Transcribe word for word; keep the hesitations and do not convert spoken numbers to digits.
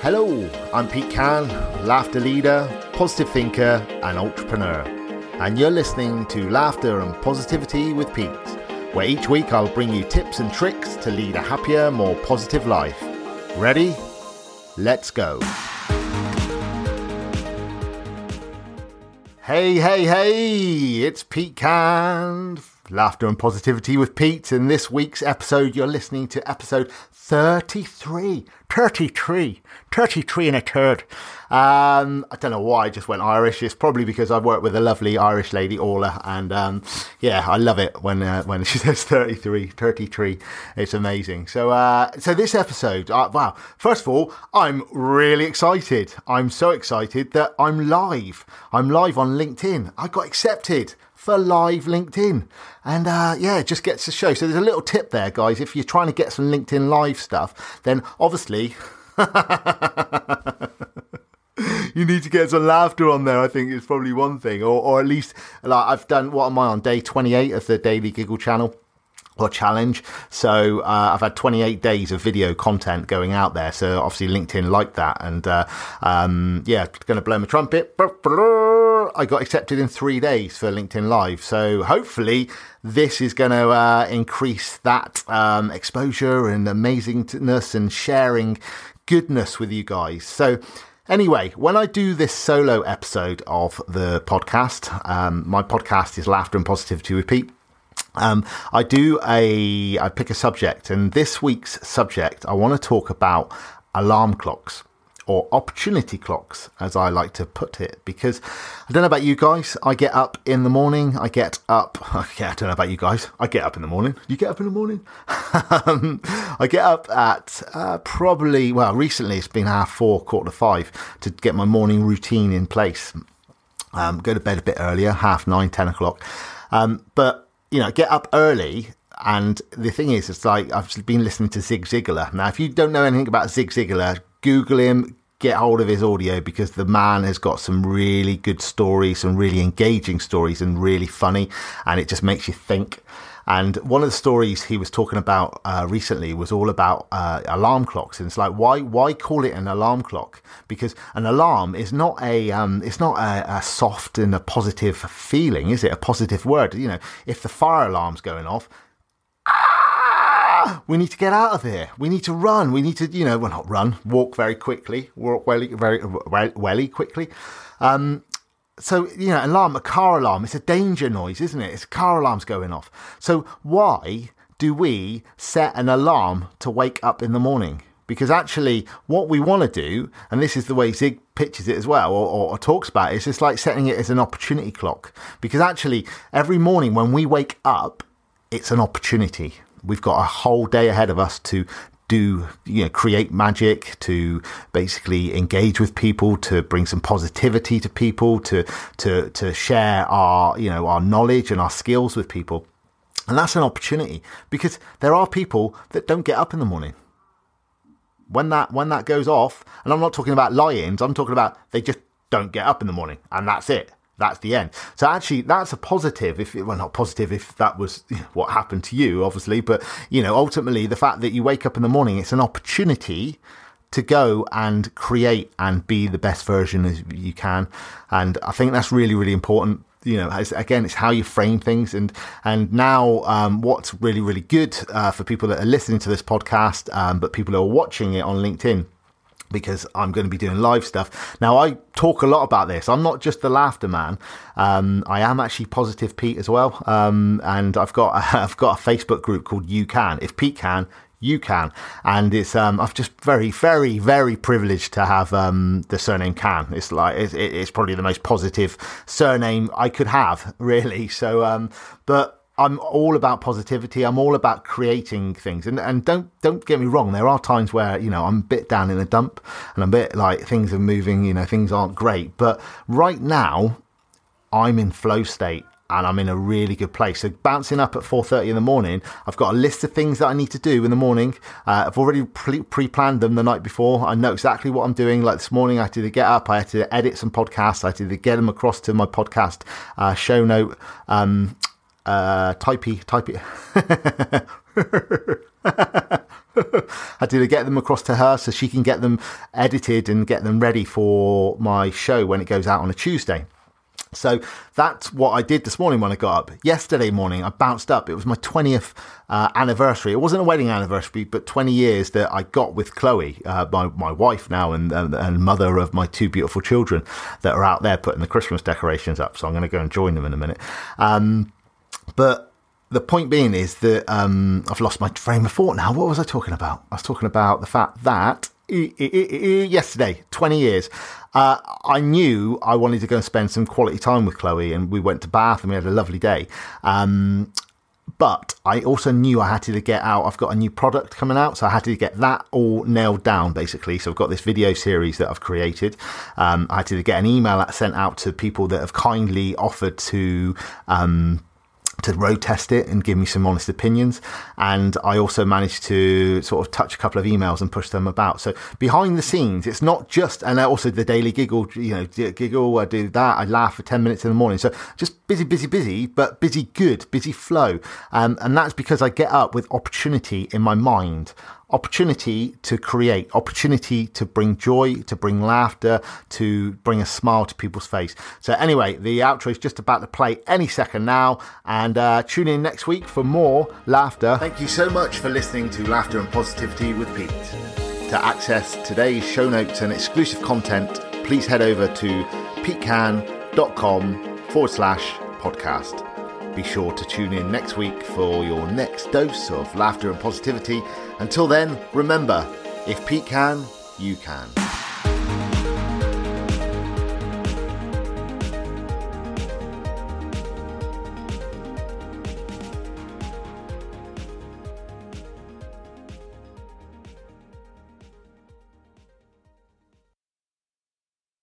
Hello, I'm Pete Cann, laughter leader, positive thinker and entrepreneur, and you're listening to Laughter and Positivity with Pete, where each week I'll bring you tips and tricks to lead a happier, more positive life. Ready? Let's go. Hey, hey, hey, it's Pete Cann, Laughter and Positivity with Pete. In this week's episode, you're listening to episode thirty-three. thirty-three. thirty-three and a third. Um, I don't know why I just went Irish. It's probably because I've worked with a lovely Irish lady, Orla, and um, yeah, I love it when uh, when she says thirty-three. thirty-three. It's amazing. So, uh, so this episode, uh, wow. First of all, I'm really excited. I'm so excited that I'm live. I'm live on LinkedIn. I got accepted for live LinkedIn. And uh, yeah, it just gets to show. So there's a little tip there, guys. If you're trying to get some LinkedIn live stuff, then obviously you need to get some laughter on there, I think, is probably one thing. Or or at least, like, I've done, what am I on? Day twenty-eight of the Daily Giggle channel or challenge. So uh, I've had twenty-eight days of video content going out there. So obviously LinkedIn liked that. And uh, um, yeah, going to blow my trumpet. I got accepted in three days for LinkedIn Live. So hopefully this is going to uh, increase that um, exposure and amazingness and sharing goodness with you guys. So anyway, when I do this solo episode of the podcast, um, my podcast is Laughter and Positivity with Pete. Um, I do a, I pick a subject, and this week's subject, I want to talk about alarm clocks, or opportunity clocks, as I like to put it, because I don't know about you guys, I get up in the morning, I get up, yeah, I don't know about you guys, I get up in the morning, you get up in the morning? um, I get up at uh, probably, well, recently it's been half four, quarter to five, to get my morning routine in place, um, go to bed a bit earlier, half nine, ten o'clock, um, but, you know, get up early. And the thing is, it's like, I've been listening to Zig Ziglar. Now, if you don't know anything about Zig Ziglar, Google him, get hold of his audio, because the man has got some really good stories, some really engaging stories, and really funny. And it just makes you think. And one of the stories he was talking about uh, recently was all about uh, alarm clocks. And it's like, why why call it an alarm clock? Because an alarm is not a um, it's not a, a soft and a positive feeling, is it? A positive word. You know, if the fire alarm's going off, we need to get out of here. We need to run. We need to, you know, well, not run, walk very quickly, walk welly, very, welly quickly. Um, so, you know, alarm, a car alarm, it's a danger noise, isn't it? It's car alarms going off. So why do we set an alarm to wake up in the morning? Because actually what we want to do, and this is the way Zig pitches it as well, or, or, or talks about it, it's just like setting it as an opportunity clock. Because actually every morning when we wake up, it's an opportunity. We've got a whole day ahead of us to do, you know, create magic, to basically engage with people, to bring some positivity to people, to to to share our, you know, our knowledge and our skills with people. And that's an opportunity, because there are people that don't get up in the morning. When that when that goes off, and I'm not talking about lie-ins, I'm talking about they just don't get up in the morning, and that's it. That's the end. So actually, that's a positive. If it, well, not positive if that was what happened to you, obviously. But, you know, ultimately, the fact that you wake up in the morning, it's an opportunity to go and create and be the best version as you can. And I think that's really, really important. You know, as, again, it's how you frame things. And and now um, what's really, really good uh, for people that are listening to this podcast, um, but people who are watching it on LinkedIn, because I'm going to be doing live stuff. Now, I talk a lot about this. I'm not just the laughter man. Um, I am actually Positive Pete as well. Um, and I've got a, I've got a Facebook group called You Can. If Pete can, you can. And it's um, I've just very, very, very privileged to have um, the surname Can. It's like it's, it's probably the most positive surname I could have, really. So, um, but I'm all about positivity. I'm all about creating things. And and don't don't get me wrong. There are times where, you know, I'm a bit down in the dump and I'm a bit like things are moving, you know, things aren't great. But right now I'm in flow state and I'm in a really good place. So bouncing up at four thirty in the morning, I've got a list of things that I need to do in the morning. Uh, I've already pre- pre-planned them the night before. I know exactly what I'm doing. Like this morning, I had to get up. I had to edit some podcasts. I had to get them across to my podcast uh, show note um uh, typey, typey. I did get them across to her so she can get them edited and get them ready for my show when it goes out on a Tuesday. So that's what I did this morning when I got up. Yesterday morning, I bounced up. It was my twentieth uh, anniversary. It wasn't a wedding anniversary, but twenty years that I got with Chloe, uh, my, my wife now and, and, and mother of my two beautiful children that are out there putting the Christmas decorations up. So I'm going to go and join them in a minute. Um, but the point being is that um, I've lost my frame of thought now. What was I talking about? I was talking about the fact that yesterday, twenty years, uh, I knew I wanted to go and spend some quality time with Chloe, and we went to Bath and we had a lovely day. Um, but I also knew I had to get out. I've got a new product coming out, so I had to get that all nailed down, basically. So I've got this video series that I've created. Um, I had to get an email sent out to people that have kindly offered to... Um, to road test it and give me some honest opinions. And I also managed to sort of touch a couple of emails and push them about. So behind the scenes, it's not just, and also the daily giggle, you know, giggle, I do that. I laugh for ten minutes in the morning. So just busy, busy, busy, but busy, good, busy flow. Um, and that's because I get up with opportunity in my mind. Opportunity to create, opportunity to bring joy, to bring laughter, to bring a smile to people's face. So anyway, the outro is just about to play any second now, and uh, tune in next week for more laughter. Thank you so much for listening to Laughter and Positivity with Pete. To access today's show notes and exclusive content, please head over to petecan.com forward slash podcast. Be sure to tune in next week for your next dose of laughter and positivity. Until then, remember, if Pete can, you can.